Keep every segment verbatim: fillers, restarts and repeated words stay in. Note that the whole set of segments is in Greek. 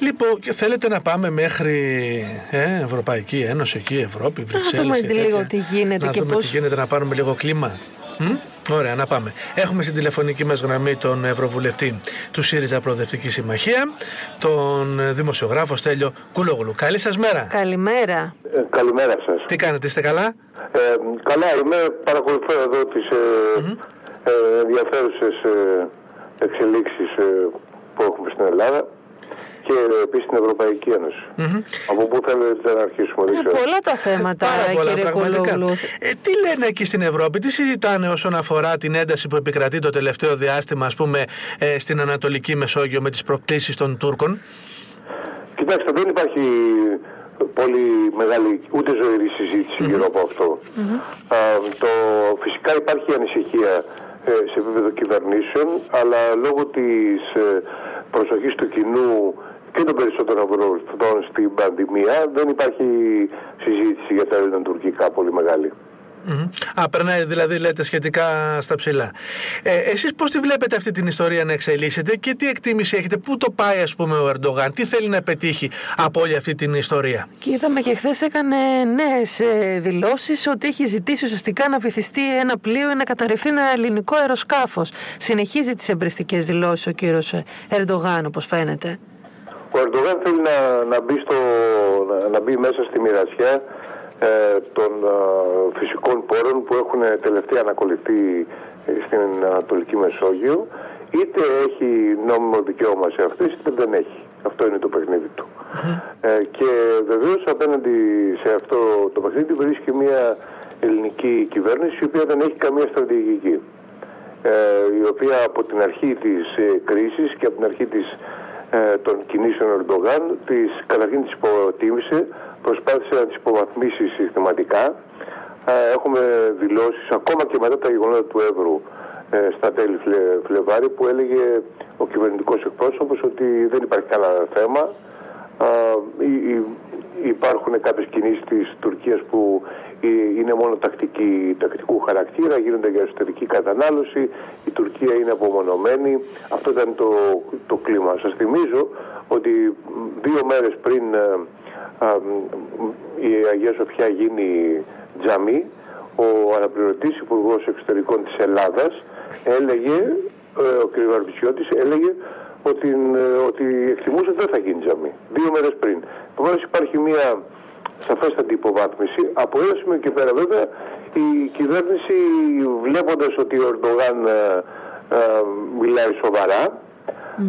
Λοιπόν, θέλετε να πάμε μέχρι ε, Ευρωπαϊκή Ένωση, εκεί Ευρώπη, Βρυξέλλες. Να δούμε και λίγο τι γίνεται να και δούμε πώς... τι γίνεται, να πάρουμε λίγο κλίμα. Μ? Ωραία, να πάμε. Έχουμε στην τηλεφωνική μας γραμμή τον Ευρωβουλευτή του ΣΥΡΙΖΑ Προοδευτική Συμμαχία, τον δημοσιογράφο Στέλιο Κούλογλου. Καλή σας μέρα. Καλημέρα. Ε, καλημέρα σας. Τι κάνετε, είστε καλά? Ε, καλά, είμαι, παρακολουθώ εδώ τις ε, mm-hmm. ε, ενδιαφέρουσες ε, εξελίξεις ε, που έχουμε στην Ελλάδα και επίσης στην Ευρωπαϊκή Ένωση. Mm-hmm. Από πού θέλετε να αρχίσουμε? Δεν ξέρω. Πολλά τα θέματα, πολλά, κύριε Κούλογλου. Ε, τι λένε εκεί στην Ευρώπη, τι συζητάνε όσον αφορά την ένταση που επικρατεί το τελευταίο διάστημα, ας πούμε, ε, στην Ανατολική Μεσόγειο με τις προκλήσεις των Τούρκων? Κοιτάξτε, δεν υπάρχει πολύ μεγάλη ούτε ζωηρή συζήτηση mm-hmm. γύρω από αυτό. Mm-hmm. Α, το, φυσικά υπάρχει ανησυχία ε, σε επίπεδο κυβερνήσεων, αλλά λόγω της ε, προσοχής του κοινού και των περισσότερων βουλευτών στην πανδημία δεν υπάρχει συζήτηση για τα ελληνοτουρκικά πολύ μεγάλη. Mm-hmm. Α, περνάει δηλαδή, λέτε, σχετικά στα ψηλά. Ε, εσείς πώς τη βλέπετε αυτή την ιστορία να εξελίσσεται και τι εκτίμηση έχετε, πού το πάει, ας πούμε, ο Ερντογάν, τι θέλει να πετύχει από όλη αυτή την ιστορία? Και είδαμε και χθες έκανε νέες δηλώσεις ότι έχει ζητήσει ουσιαστικά να βυθιστεί ένα πλοίο ή να καταρρευθεί ένα ελληνικό αεροσκάφος. Συνεχίζει τις εμπρεστικές δηλώσεις ο κύριος Ερντογάν, όπως φαίνεται. Ο Ερντογάν θέλει να, να, μπει, στο, να, να μπει μέσα στη μοιρασιά των φυσικών πόρων που έχουν τελευταία ανακολουθεί στην Ανατολική Μεσόγειο. Είτε έχει νόμιμο δικαίωμα σε αυτές είτε δεν έχει. Αυτό είναι το παιχνίδι του. Mm-hmm. Και βεβαίως απέναντι σε αυτό το παιχνίδι βρίσκει μια ελληνική κυβέρνηση η οποία δεν έχει καμία στρατηγική, η οποία από την αρχή της κρίσης και από την αρχή της των κινήσεων Ερντογάν της, καταρχήν τις υποτίμησε, προσπάθησε να τις υποβαθμίσει συστηματικά. Έχουμε δηλώσεις ακόμα και μετά τα γεγονότα του Εύρου στα τέλη Φλεβάρη που έλεγε ο κυβερνητικός εκπρόσωπος ότι δεν υπάρχει κανένα θέμα. Υπάρχουν κάποιες κινήσεις της Τουρκίας που είναι μόνο τακτική, τακτικού χαρακτήρα, γίνονται για εσωτερική κατανάλωση, η Τουρκία είναι απομονωμένη. Αυτό ήταν το, το κλίμα. Σας θυμίζω ότι δύο μέρες πριν α, α, η Αγία Σοφιά γίνει τζαμί, ο αναπληρωτής υπουργός εξωτερικών της Ελλάδας έλεγε, ο κ. Βαρβιτσιώτης έλεγε ότι, ότι εκτιμούσε δεν θα γίνει τζαμί. Δύο μέρες πριν. Επομένως υπάρχει μια σαφέστατη υποβάθμιση. Από ένα σημείο και πέρα βέβαια η κυβέρνηση, βλέποντας ότι ο Ερντογάν ε, ε, μιλάει σοβαρά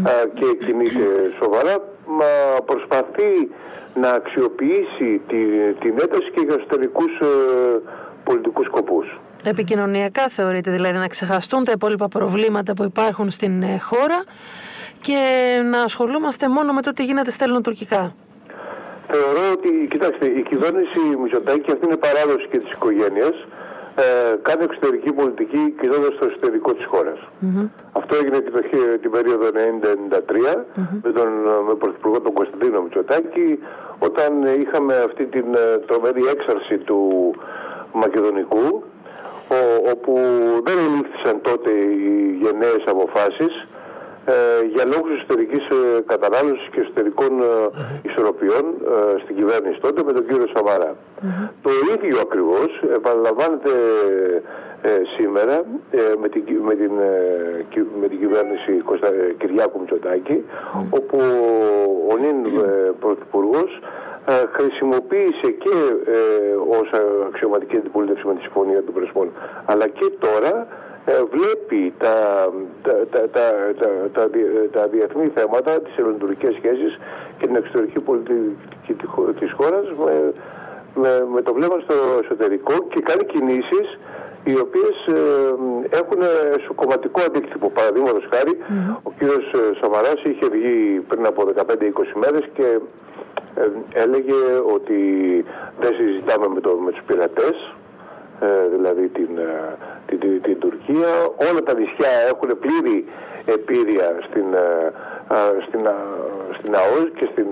ε, και κινείται σοβαρά, μα προσπαθεί να αξιοποιήσει τη, την ένταση και για εσωτερικούς ε, πολιτικούς σκοπούς. Επικοινωνιακά θεωρείται δηλαδή να ξεχαστούν τα υπόλοιπα προβλήματα που υπάρχουν στην ε, χώρα και να ασχολούμαστε μόνο με το τι γίνεται στα ελληνοτουρκικά. Θεωρώ ότι, κοιτάξτε, η κυβέρνηση Μητσοτάκη, και αυτή είναι παράδοση και της οικογένειας, ε, κάνει εξωτερική πολιτική κοιτώντας το εσωτερικό της χώρας. Mm-hmm. Αυτό έγινε την, την περίοδο ενενήντα ενενήντα τρία mm-hmm. με τον με πρωθυπουργό τον Κωνσταντίνο Μητσοτάκη, όταν είχαμε αυτή την τρομερή έξαρση του Μακεδονικού, ο, όπου δεν ελήφθησαν τότε οι γενναίες αποφάσεις για λόγους εσωτερικής κατανάλωσης και εσωτερικών mm-hmm. ισορροπιών στην κυβέρνηση τότε με τον κύριο Σαμαρά. Mm-hmm. Το ίδιο ακριβώς επαναλαμβάνεται ε, σήμερα ε, με, την, με, την, ε, με την κυβέρνηση Κωνστα... Κυριάκου Μητσοτάκη, mm-hmm. όπου ο νυν ε, πρωθυπουργός ε, χρησιμοποίησε και ε, ως αξιωματική αντιπολίτευση με τη συμφωνία των Πρεσπών, αλλά και τώρα βλέπει τα, τα, τα, τα, τα, τα, τα διεθνή θέματα, τις ελληνοτουρκικές σχέσεις και την εξωτερική πολιτική της χώρας με, με, με το βλέμμα στο εσωτερικό και κάνει κινήσεις οι οποίες ε, έχουν εσωκομματικό αντίκτυπο. Παραδείγματος χάρη, mm-hmm. ο κύριος Σαμαράς είχε βγει πριν από δεκαπέντε είκοσι μέρες και ε, ε, έλεγε ότι δεν συζητάμε με, το, με τους πειρατές, δηλαδή την, την, την, την Τουρκία. Όλα τα νησιά έχουν πλήρη επίρρεια στην, στην, στην ΑΟΣ και στην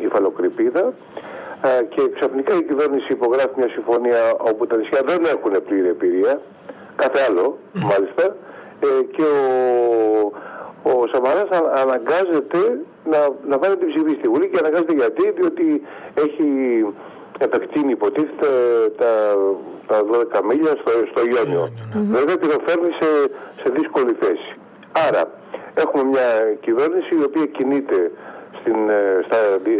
υφαλοκρηπίδα και ξαφνικά η κυβέρνηση υπογράφει μια συμφωνία όπου τα νησιά δεν έχουν πλήρη επίρρεια, κάθε άλλο μάλιστα, και ο, ο Σαμαράς αναγκάζεται να, να πάει να την ψηφίσει στη Βουλή και αναγκάζεται γιατί, διότι έχει επεκτείνει υποτίθεται τα, τα δώδεκα μίλια στο, στο Ιόνιο. Βέβαια την φέρνει σε, σε δύσκολη θέση. Άρα έχουμε μια κυβέρνηση η οποία κινείται στην, στα,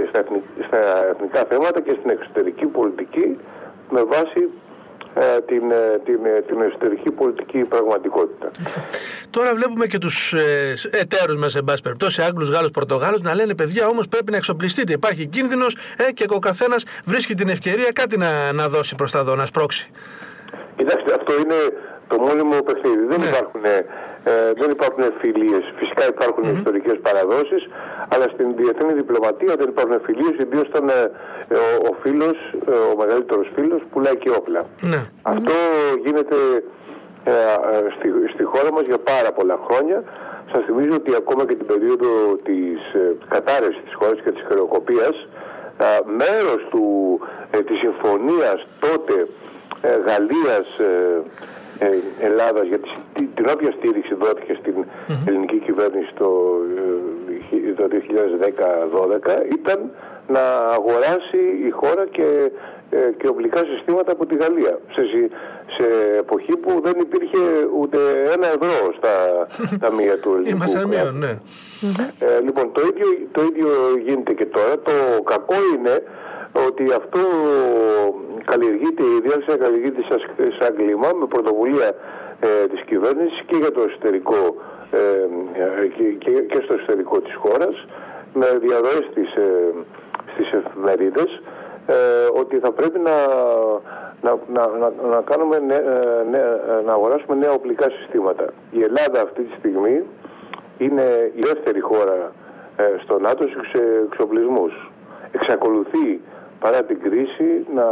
στα, στα εθνικά θέματα και στην εξωτερική πολιτική με βάση ε, την, την, την εσωτερική πολιτική πραγματικότητα. Τώρα βλέπουμε και τους ε, εταίρους μας, εν πάση περιπτώσει, Άγγλους, Γάλλους, Πορτογάλους, να λένε παιδιά όμως πρέπει να εξοπλιστείτε. Υπάρχει κίνδυνος ε, και ο καθένας βρίσκει την ευκαιρία κάτι να, να δώσει προς τα εδώ, να σπρώξει. Κοιτάξτε, αυτό είναι το μόνιμο παιχνίδι. Δεν, ναι. υπάρχουν, ε, δεν υπάρχουν φιλίες. Φυσικά υπάρχουν mm-hmm. ιστορικές παραδόσεις, αλλά στην διεθνή διπλωματία δεν υπάρχουν φιλίες, ιδίως όταν ε, ο, ο φίλος, ε, ο μεγαλύτερος φίλος, πουλάει και όπλα. Ναι. Αυτό mm-hmm. γίνεται ε, στη, στη χώρα μας για πάρα πολλά χρόνια. Σας θυμίζω ότι ακόμα και την περίοδο της ε, κατάρρευσης της χώρας και της χρεοκοπίας, ε, μέρος του, ε, της συμφωνίας τότε ε, Γαλλίας, ε, Ελλάδας, γιατί την όποια στήριξη δόθηκε στην mm-hmm. ελληνική κυβέρνηση το, το δύο χιλιάδες δέκα δώδεκα ήταν να αγοράσει η χώρα και, και οπλικά συστήματα από τη Γαλλία σε, σε εποχή που δεν υπήρχε ούτε ένα ευρώ στα ταμεία του ελληνικού κράτους. Ναι. Ε, λοιπόν, το ίδιο, το ίδιο γίνεται και τώρα. Το κακό είναι ότι αυτό καλλιεργείται, η διάρκεια καλλιεργείται σαν κλίμα με πρωτοβουλία ε, της κυβέρνησης και, για το εσωτερικό, ε, και, και, και στο εσωτερικό της χώρας με διαδροές στις, ε, στις εφημερίδες ε, ότι θα πρέπει να, να, να, να, κάνουμε νέ, νέ, να αγοράσουμε νέα οπλικά συστήματα. Η Ελλάδα αυτή τη στιγμή είναι η δεύτερη χώρα ε, στο ΝΑΤΟ σε εξε, εξοπλισμούς. Εξακολουθεί παρά την κρίση να,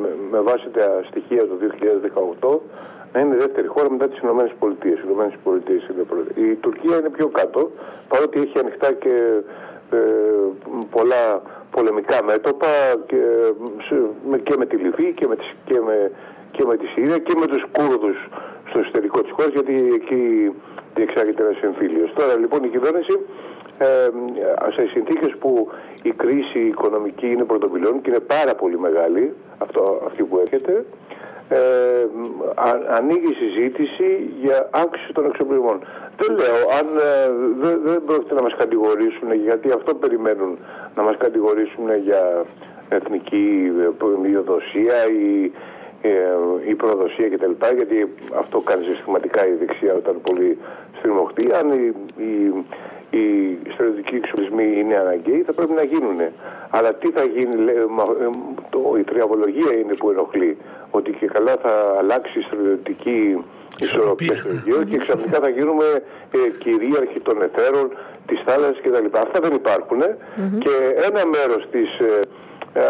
με, με βάση τα στοιχεία του δύο χιλιάδες δεκαοκτώ να είναι η δεύτερη χώρα μετά τις Ηνωμένες Πολιτείες. Οι Ηνωμένες Πολιτείες είναι πρώτη. Η Τουρκία είναι πιο κάτω, παρότι έχει ανοιχτά και ε, πολλά πολεμικά μέτωπα και, και με τη Λιβύη και με, τις, και, με, και με τη Συρία και με τους Κούρδους στο εσωτερικό της χώρας, γιατί εκεί διεξάγεται ένας εμφύλιος. Τώρα λοιπόν η κυβέρνηση σε συνθήκες που η κρίση οικονομική είναι πρωτοπυλών και είναι πάρα πολύ μεγάλη αυτό, αυτή που έρχεται, ε, ανοίγει συζήτηση για αύξηση των εξοπλισμών. Δεν λέω, αν ε, δεν δε πρόκειται να μας κατηγορήσουν, γιατί αυτό περιμένουν, να μας κατηγορήσουν για εθνική μειοδοσία ή η προδοσία κτλ. Γιατί αυτό κάνει συστηματικά η δεξιά όταν πολύ στριμωχτεί. Αν οι, οι, οι στρατιωτικοί εξοπλισμοί είναι αναγκαίοι, θα πρέπει να γίνουν. Αλλά τι θα γίνει, το, η τριαβολογία είναι που ενοχλεί. Ότι και καλά θα αλλάξει η στρατιωτική ισορροπία στο Αιγαίο και ξαφνικά θα γίνουμε ε, κυρίαρχοι των εθέρων, τη θάλασσα κτλ. Αυτά δεν υπάρχουν. Mm-hmm. Και ένα μέρος της, ε, ε,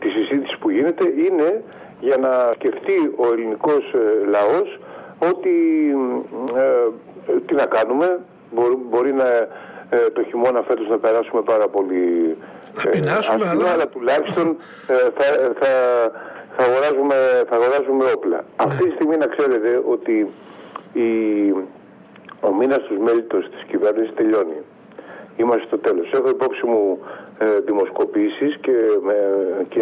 της συζήτησης που γίνεται είναι για να σκεφτεί ο ελληνικός λαός ότι ε, τι να κάνουμε, μπορεί, μπορεί να, ε, το χειμώνα φέτος να περάσουμε πάρα πολύ ε, άσχημα, αλλά... αλλά τουλάχιστον ε, θα, θα, θα, αγοράζουμε, θα αγοράζουμε όπλα. Ναι. Αυτή τη στιγμή να ξέρετε ότι η, ο μήνας τους μέλητος της κυβέρνησης τελειώνει. Είμαστε στο τέλος. Έχω υπόψη μου ε, δημοσκοπήσεις και, ε, και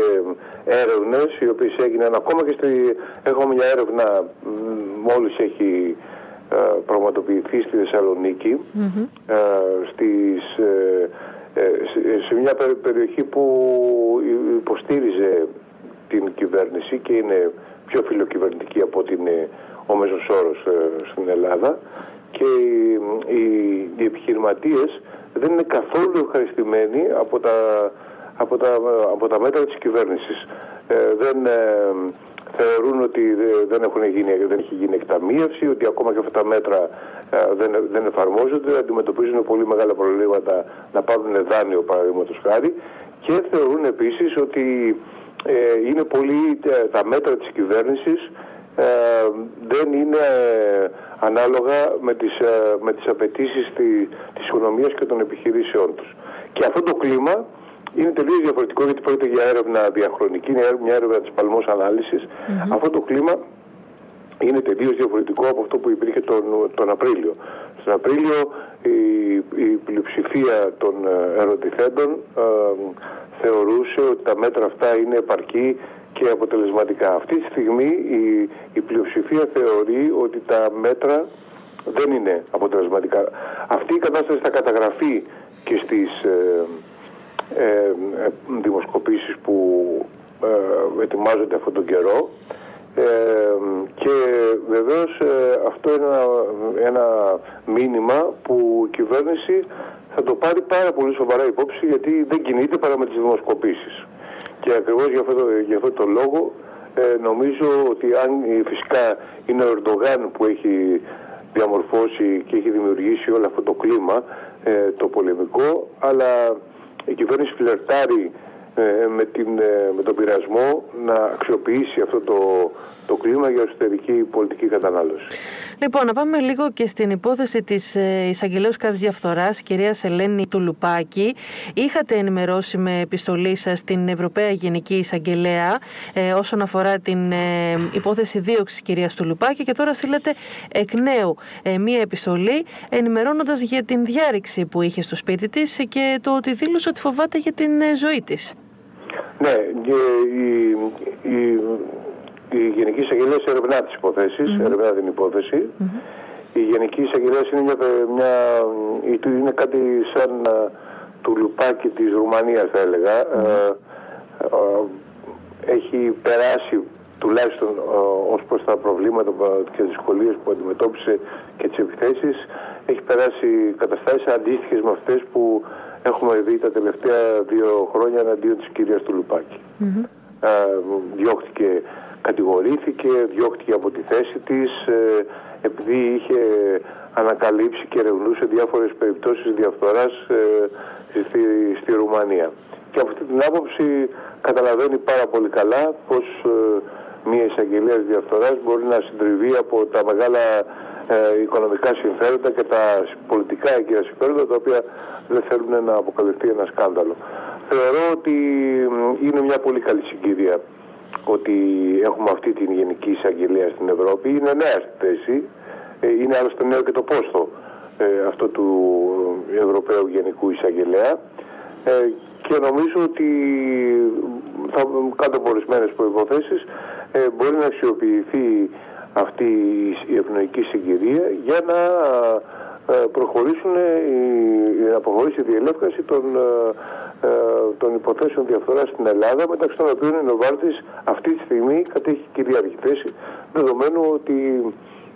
έρευνες οι οποίες έγιναν ακόμα και στη... Έχω μια έρευνα μόλις έχει ε, πραγματοποιηθεί στη Θεσσαλονίκη mm-hmm. ε, στις, ε, ε, σε μια περιοχή που υποστήριζε την κυβέρνηση και είναι πιο φιλοκυβερνητική από ότι είναι ο μέσος όρος ε, στην Ελλάδα, και οι, οι, οι επιχειρηματίες δεν είναι καθόλου ευχαριστημένοι από τα, από τα, από τα μέτρα της κυβέρνησης. Ε, δεν ε, θεωρούν ότι δεν, έχουν γίνει, δεν έχει γίνει εκταμείευση, ότι ακόμα και αυτά τα μέτρα ε, δεν, δεν εφαρμόζονται, αντιμετωπίζουν πολύ μεγάλα προβλήματα να πάρουν δάνειο παραδείγματος χάρη, και θεωρούν επίσης ότι ε, είναι πολύ, τα μέτρα της κυβέρνησης Ε, δεν είναι ε, ανάλογα με τις, ε, με τις απαιτήσεις τη, της οικονομίας και των επιχειρήσεών τους. Και αυτό το κλίμα είναι τελείως διαφορετικό, γιατί πρόκειται για έρευνα διαχρονική, είναι μια έρευνα της Παλμός Ανάλυσης. Mm-hmm. Αυτό το κλίμα είναι τελείως διαφορετικό από αυτό που υπήρχε τον, τον Απρίλιο. Στον Απρίλιο η, η πλειοψηφία πλειοψηφία των ερωτηθέντων ε, θεωρούσε ότι τα μέτρα αυτά είναι επαρκή και αποτελεσματικά. Αυτή τη στιγμή η, η πλειοψηφία θεωρεί ότι τα μέτρα δεν είναι αποτελεσματικά. Αυτή η κατάσταση θα καταγραφεί και στις ε, ε, δημοσκοπήσεις που ε, ετοιμάζονται αυτόν τον καιρό. Ε, και βεβαίως ε, αυτό είναι ένα, ένα μήνυμα που η κυβέρνηση θα το πάρει πάρα πολύ σοβαρά υπόψη, γιατί δεν κινείται παρά με τις δημοσκοπήσεις. Και ακριβώς για αυτό, για αυτό το λόγο ε, νομίζω ότι αν φυσικά είναι ο Ερντογάν που έχει διαμορφώσει και έχει δημιουργήσει όλο αυτό το κλίμα ε, το πολεμικό, αλλά η κυβέρνηση φλερτάρει Με, την, με τον πειρασμό να αξιοποιήσει αυτό το, το κλίμα για εσωτερική πολιτική κατανάλωση. Λοιπόν, να πάμε λίγο και στην υπόθεση της εισαγγελέως κατά διαφθοράς, κυρίας Ελένη Τουλουπάκη. Είχατε ενημερώσει με επιστολή σας την Ευρωπαία Γενική Εισαγγελέα ε, όσον αφορά την ε, υπόθεση δίωξης κυρίας Τουλουπάκη, και τώρα στείλατε εκ νέου ε, μία επιστολή ενημερώνοντας για την διάρρηξη που είχε στο σπίτι της και το ότι δήλωσε ότι φοβάται για την ε, ζωή της. Ναι, η, η, η Γενική Εισαγγελέας ερευνά τις υποθέσεις, mm-hmm. ερευνά την υπόθεση. Mm-hmm. Η Γενική Εισαγγελέας είναι, μια, μια, είναι κάτι σαν Τουλουπάκη της Ρουμανίας, θα έλεγα. Mm-hmm. Έχει περάσει τουλάχιστον ως προς τα προβλήματα και τις δυσκολίες που αντιμετώπισε και τις επιθέσεις, έχει περάσει καταστάσεις αντίστοιχες με αυτές που έχουμε δει τα τελευταία δύο χρόνια εναντίον της κυρίας Τουλουπάκη. Mm-hmm. Ε, διώχτηκε, κατηγορήθηκε, διώχτηκε από τη θέση της, ε, επειδή είχε ανακαλύψει και ερευνούσε διάφορες περιπτώσεις διαφθοράς ε, στη, στη Ρουμανία. Και από αυτή την άποψη καταλαβαίνει πάρα πολύ καλά πως ε, μια εισαγγελέας διαφθοράς μπορεί να συντριβεί από τα μεγάλα ε, οικονομικά συμφέροντα και τα πολιτικά εκείνα συμφέροντα, τα οποία δεν θέλουν να αποκαλυφθεί ένα σκάνδαλο. Θεωρώ ότι είναι μια πολύ καλή συγκυρία ότι έχουμε αυτή την Γενική Εισαγγελέα στην Ευρώπη. Είναι νέα στη θέση, είναι άλλωστε νέο και το πόστο ε, αυτό του Ευρωπαίου Γενικού Εισαγγελέα. Ε, και νομίζω ότι θα, κάτω από ορισμένες προϋποθέσεις ε, μπορεί να αξιοποιηθεί αυτή η ευνοϊκή συγκυρία για να ε, προχωρήσουν η, να προχωρήσει η διελεύκαση των, ε, των υποθέσεων διαφθοράς στην Ελλάδα, μεταξύ των οποίων η Νοβάρτης αυτή τη στιγμή κατέχει κυρίαρχη θέση, δεδομένου ότι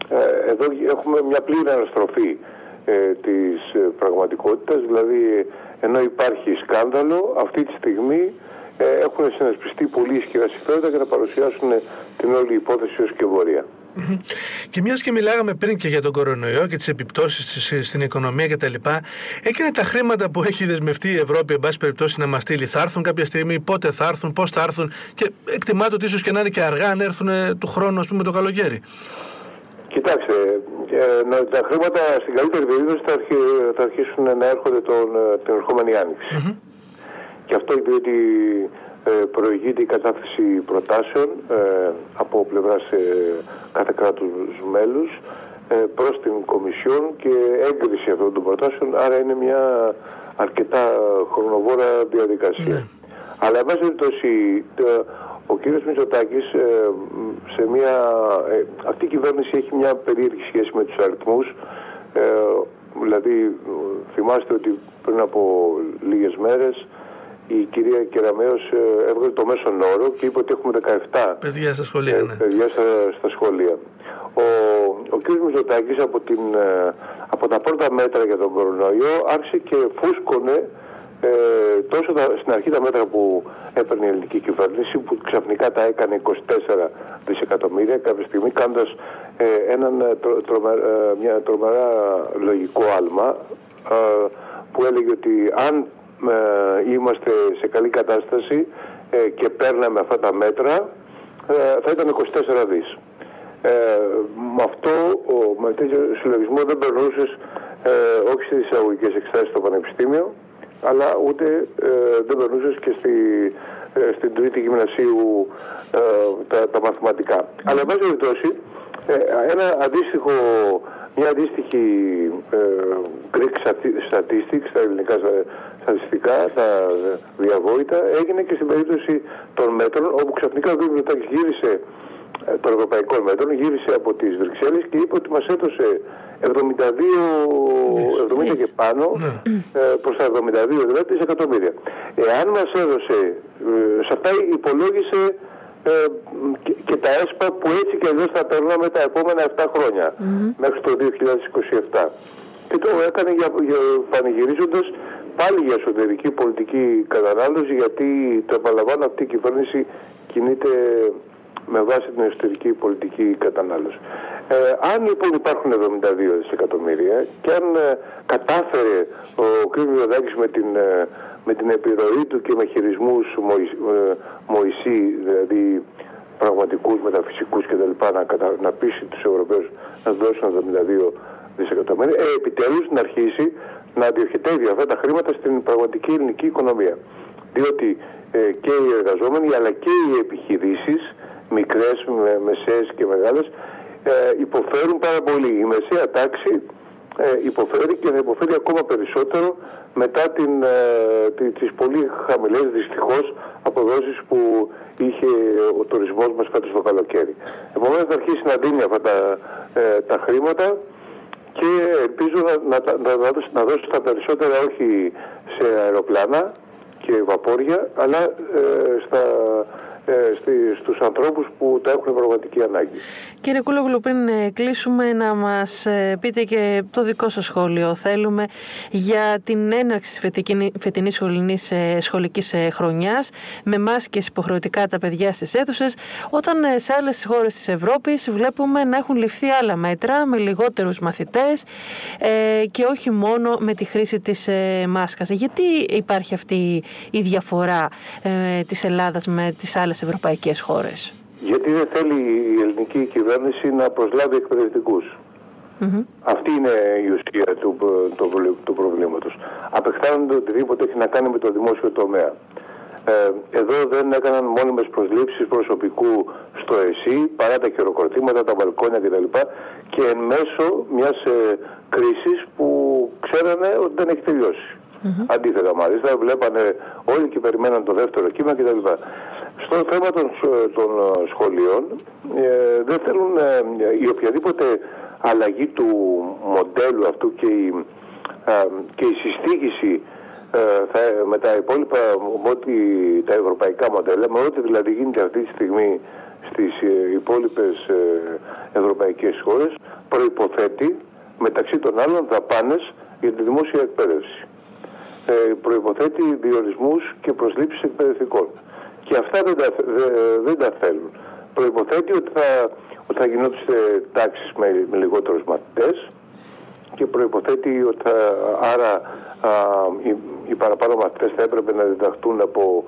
ε, εδώ έχουμε μια πλήρη αναστροφή ε, της πραγματικότητας. Δηλαδή, ενώ υπάρχει σκάνδαλο, αυτή τη στιγμή ε, έχουν συνασπιστεί πολύ ισχυρά συμφέροντα για να παρουσιάσουν την όλη υπόθεση ως καιβωρία. Mm-hmm. Και μιας και μιλάγαμε πριν και για τον κορονοϊό και τις επιπτώσεις στην οικονομία κτλ., έκανε τα χρήματα που έχει δεσμευτεί η Ευρώπη, εν πάση περιπτώσει, να μας στείλει, θα έρθουν κάποια στιγμή, πότε θα έρθουν, πώς θα έρθουν, και εκτιμάται ότι ίσως και να είναι και αργά αν έρθουν του χρόνου, ας πούμε, το καλοκαίρι. Κοιτάξτε, τα χρήματα στην καλύτερη περίπτωση θα, αρχί, θα αρχίσουν να έρχονται τον, την ερχόμενη άνοιξη. Mm-hmm. Και αυτό διότι ε, προηγείται η κατάθεση προτάσεων ε, από πλευράς ε, κάθε κράτους μέλους ε, προς την Κομισιόν και έγκριση αυτών των προτάσεων, άρα είναι μια αρκετά χρονοβόρα διαδικασία. Mm-hmm. Αλλά εν πάση περιπτώσει, ο κύριος Μητσοτάκης, σε μια, αυτή η κυβέρνηση έχει μια περίεργη σχέση με τους αριθμούς. Ε, δηλαδή, θυμάστε ότι πριν από λίγες μέρες η κυρία Κεραμέως έβγαλε το μέσον όρο και είπε ότι έχουμε δεκαεπτά παιδιά στα σχολεία. Ναι. Παιδιά στα, στα σχολεία. Ο, ο κύριος Μητσοτάκης από, την, από τα πρώτα μέτρα για τον κορονοϊό άρχισε και φούσκωνε Ε, τόσο τα, στην αρχή τα μέτρα που έπαιρνε η ελληνική κυβέρνηση, που ξαφνικά τα έκανε είκοσι τέσσερα δισεκατομμύρια κάποια στιγμή, κάνοντας ε, έναν, τρο, τρομε, ε, μια τρομερά λογικό άλμα ε, που έλεγε ότι αν ε, είμαστε σε καλή κατάσταση ε, και παίρναμε αυτά τα μέτρα ε, θα ήταν είκοσι τέσσερα δις. Ε, με αυτό, ο, με τέτοιο συλλογισμό δεν περνούσες ε, όχι στις εισαγωγικές εξετάσεις στο πανεπιστήμιο, αλλά ούτε ε, δεν περνούσες και στη, ε, στην τρίτη γυμνασίου ε, τα, τα μαθηματικά. Mm. Αλλά εν πάση περιπτώσει Ε, ένα αντίστοιχο, μια αντίστοιχη ε, Greek statistics, στα ελληνικά στατιστικά, τα διαβόητα, έγινε και στην περίπτωση των μέτρων, όπου ξαφνικά ο Μητσοτάκης γύρισε, των ευρωπαϊκών μέτρων, γύρισε από τις Βρυξέλλες και είπε ότι μας έδωσε εβδομήντα δύο, εβδομήντα και πάνω, προς τα εβδομήντα δύο δηλαδή δισεκατομμύρια. Εάν μας έδωσε, σε αυτά υπολόγισε και τα ΕΣΠΑ που έτσι και αλλιώς θα περνάμε τα επόμενα επτά χρόνια, mm-hmm. μέχρι το δύο χιλιάδες είκοσι επτά. Και το έκανε για, για, πανηγυρίζοντας πάλι για εσωτερική πολιτική κατανάλωση, γιατί το επαναλαμβάνω, αυτή η κυβέρνηση κινείται με βάση την εσωτερική πολιτική κατανάλωση. Ε, αν λοιπόν υπάρχουν εβδομήντα δύο δισεκατομμύρια και αν ε, κατάφερε ο κ. Ρεδάκης με την... Ε, με την επιρροή του και με χειρισμούς Μωυσή, δηλαδή πραγματικούς, μεταφυσικούς κτλ. Να, κατα... να πείσει τους Ευρωπαίους να δώσουν εβδομήντα δύο δισεκατομμύρια, ε, επιτέλους να αρχίσει να διοχετεύει αυτά τα χρήματα στην πραγματική ελληνική οικονομία. Διότι ε, και οι εργαζόμενοι αλλά και οι επιχειρήσεις, μικρές, με, μεσαίες και μεγάλες, ε, υποφέρουν πάρα πολύ. Η μεσαία τάξη Ε, υποφέρει και θα υποφέρει ακόμα περισσότερο μετά την, ε, τις πολύ χαμηλές δυστυχώς αποδόσεις που είχε ο τουρισμός μας φέτος το καλοκαίρι. Επομένως θα αρχίσει να δίνει αυτά τα, ε, τα χρήματα και ελπίζω να, να, να, να, δώσει, να δώσει τα περισσότερα όχι σε αεροπλάνα και βαπόρια αλλά ε, στα... στους ανθρώπους που τα έχουν πραγματική ανάγκη. Κύριε Κούλογλου, πριν κλείσουμε να μας πείτε και το δικό σας σχόλιο θέλουμε για την έναρξη της φετινής σχολικής, σχολικής χρονιάς με μάσκες υποχρεωτικά τα παιδιά στις αίθουσες, όταν σε άλλες χώρες της Ευρώπης βλέπουμε να έχουν ληφθεί άλλα μέτρα με λιγότερους μαθητές και όχι μόνο με τη χρήση της μάσκας. Γιατί υπάρχει αυτή η διαφορά της Ελλάδας με τις άλλες ευρωπαϊκές χώρες? Γιατί δεν θέλει η ελληνική κυβέρνηση να προσλάβει εκπαιδευτικούς. Mm-hmm. Αυτή είναι η ουσία του, του, του προβλήματος. Απεχθάνονται οτιδήποτε έχει να κάνει με το δημόσιο τομέα. Ε, εδώ δεν έκαναν μόνιμες προσλήψεις προσωπικού στο ΕΣΥ παρά τα χειροκροτήματα, τα μπαλκόνια κτλ. Και εν μέσω μιας ε, κρίσης που ξέρανε ότι δεν έχει τελειώσει. Mm-hmm. Αντίθετα, μάλιστα, βλέπανε όλοι και περιμέναν το δεύτερο κύμα κτλ. Στο θέμα των, των σχολείων, ε, δεν θέλουν ε, η οποιαδήποτε αλλαγή του μοντέλου αυτού και η, ε, και η συστήγηση ε, θα, με τα υπόλοιπα, ότι, τα ευρωπαϊκά μοντέλα, με ό,τι δηλαδή γίνεται αυτή τη στιγμή στις ε, υπόλοιπες ε, ευρωπαϊκές χώρες, προϋποθέτει μεταξύ των άλλων δαπάνες για τη δημόσια εκπαίδευση. Προϋποθέτει διορισμούς και προσλήψεις εκπαιδευτικών. Και αυτά δεν τα, δε, δεν τα θέλουν. Προϋποθέτει ότι θα, ότι θα γινόντουσαν τάξεις με, με λιγότερους μαθητές και προϋποθέτει ότι θα, άρα α, οι, οι παραπάνω μαθητές θα έπρεπε να διδαχτούν από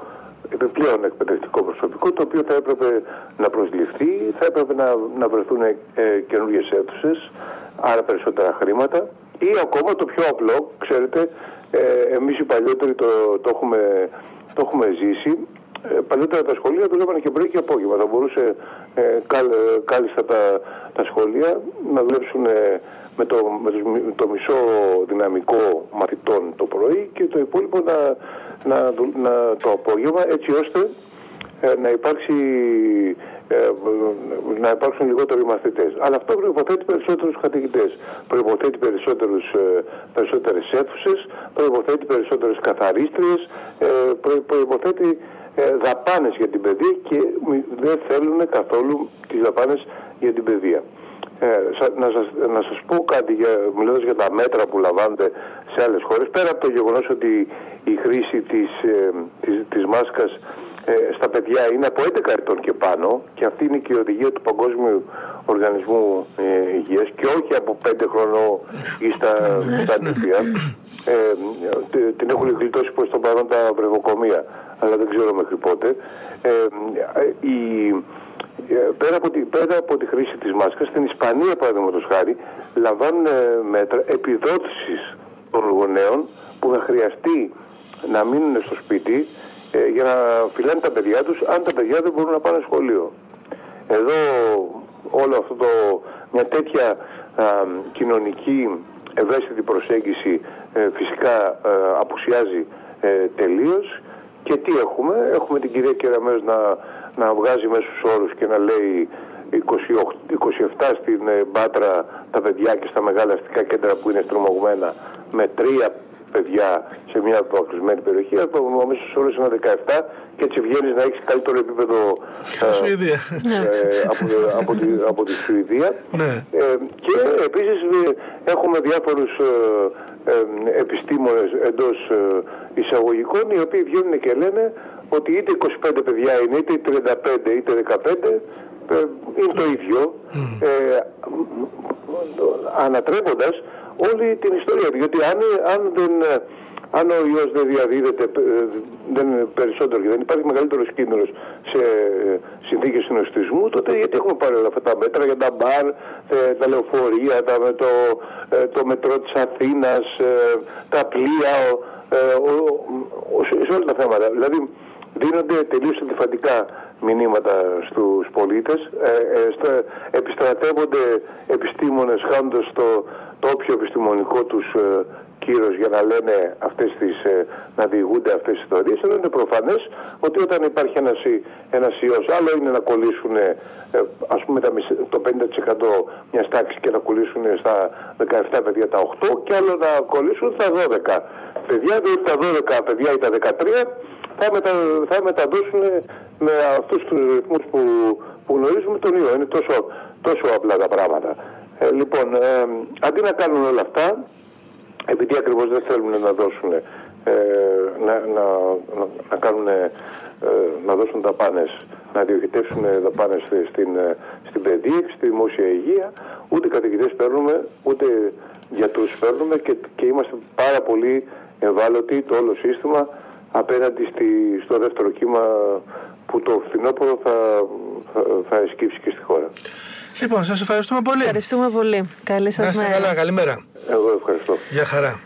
επιπλέον εκπαιδευτικό προσωπικό, το οποίο θα έπρεπε να προσληφθεί, θα έπρεπε να, να βρεθούν ε, ε, καινούργιες αίθουσες, άρα περισσότερα χρήματα. Ή ακόμα το πιο απλό, ξέρετε, ε, εμείς οι παλιότεροι το, το, έχουμε, το έχουμε ζήσει. Ε, παλιότερα τα σχολεία δουλεύανε και πρωί και απόγευμα. Θα μπορούσε ε, κάλ, κάλλιστα τα, τα σχολεία να δουλέψουν ε, με, το, με, το, με το μισό δυναμικό μαθητών το πρωί και το υπόλοιπο να, να, να, το απόγευμα, έτσι ώστε ε, να υπάρξει... να υπάρξουν λιγότεροι μαθητές. Αλλά αυτό προϋποθέτει περισσότερους καθηγητές, προϋποθέτει περισσότερες αίθουσες, προϋποθέτει περισσότερες καθαρίστριες, προϋποθέτει δαπάνες για την παιδεία και δεν θέλουν καθόλου τις δαπάνες για την παιδεία. Να σας, να σας πω κάτι για, μιλώντας για τα μέτρα που λαμβάνονται σε άλλες χώρες, πέρα από το γεγονός ότι η χρήση της, της, της μάσκας στα παιδιά είναι από έντεκα ετών και πάνω και αυτή είναι και η οδηγία του Παγκόσμιου Οργανισμού ε, Υγείας και όχι από πέντε χρονών ή στα, στα νηπία. Ε, την έχουν γλιτώσει προς τον παρόν τα βρεβοκομεία, αλλά δεν ξέρω μέχρι πότε. Ε, η, πέρα, από τη, πέρα από τη χρήση της μάσκας, στην Ισπανία παραδείγματος χάρη λαμβάνουν μέτρα επιδότησης των γονέων που θα χρειαστεί να μείνουν στο σπίτι για να φυλάνε τα παιδιά τους αν τα παιδιά δεν μπορούν να πάνε σχολείο. Εδώ όλο αυτό το μια τέτοια α, κοινωνική ευαίσθητη προσέγγιση ε, φυσικά ε, απουσιάζει ε, τελείως. Και τι έχουμε, έχουμε την κυρία Κεραμέως να, να βγάζει μέσους όρους και να λέει είκοσι οχτώ, είκοσι επτά στην Πάτρα τα παιδιά και στα μεγάλα αστικά κέντρα που είναι στρομωγμένα με τρία παιδιά σε μια αποκλεισμένη περιοχή, αλλά ο μέσος όρος είναι δεκαεπτά και έτσι βγαίνεις να έχεις καλύτερο επίπεδο από τη Σουηδία. Και επίσης έχουμε διάφορους επιστήμονες εντός εισαγωγικών οι οποίοι βγαίνουν και λένε ότι είτε είκοσι πέντε παιδιά είναι, είτε τριάντα πέντε, είτε δεκαπέντε, είναι το ίδιο, ε, ανατρέποντας όλη την ιστορία. Γιατί αν, αν, δεν, αν ο ιός δεν διαδίδεται δεν περισσότερο και δεν υπάρχει μεγαλύτερος κίνδυνος σε συνθήκες συνοστισμού, τότε γιατί έχουμε πάρει όλα αυτά τα μέτρα για τα μπαρ, τα λεωφορεία, τα, το, το μετρό της Αθήνας, τα πλοία, ο, ο, ο, σε όλα τα θέματα. Δηλαδή δίνονται τελείως αντιφατικά μηνύματα στους πολίτες, ε, ε, στα, επιστρατεύονται επιστήμονες χάνοντας το, το όποιο επιστημονικό τους ε, κύρος για να λένε αυτές τις, ε, να διηγούνται αυτές τις ιστορίες, ενώ είναι προφανές ότι όταν υπάρχει ένας, ένας ιός, άλλο είναι να κολλήσουν ε, ας πούμε τα, το πενήντα τοις εκατό μιας τάξης και να κολλήσουν στα δεκαεπτά παιδιά τα οκτώ και άλλο να κολλήσουν στα δώδεκα παιδιά, διότι τα δώδεκα παιδιά ή τα δεκατρία θα, μετα, θα μεταδώσουν με αυτούς τους ρυθμούς που, που γνωρίζουμε τον ιό. Είναι τόσο, τόσο απλά τα πράγματα. Ε, λοιπόν, ε, αντί να κάνουν όλα αυτά, επειδή ακριβώς δεν θέλουν να δώσουν, ε, να, να, να, κάνουν, ε, να δώσουν δαπάνες, να διοχετεύσουν δαπάνες στην, στην παιδεία, στη δημόσια υγεία, ούτε καθηγητές παίρνουμε, ούτε γιατρούς παίρνουμε και, και είμαστε πάρα πολύ ευάλωτοι το όλο σύστημα απέναντι στη, στο δεύτερο κύμα που το φθινόπωρο θα, θα, θα εσκύψει και στη χώρα. Λοιπόν, σας ευχαριστούμε πολύ. Ευχαριστούμε πολύ. Καλή σας μέρα. Καλά, καλημέρα. Εγώ ευχαριστώ. Γεια χαρά.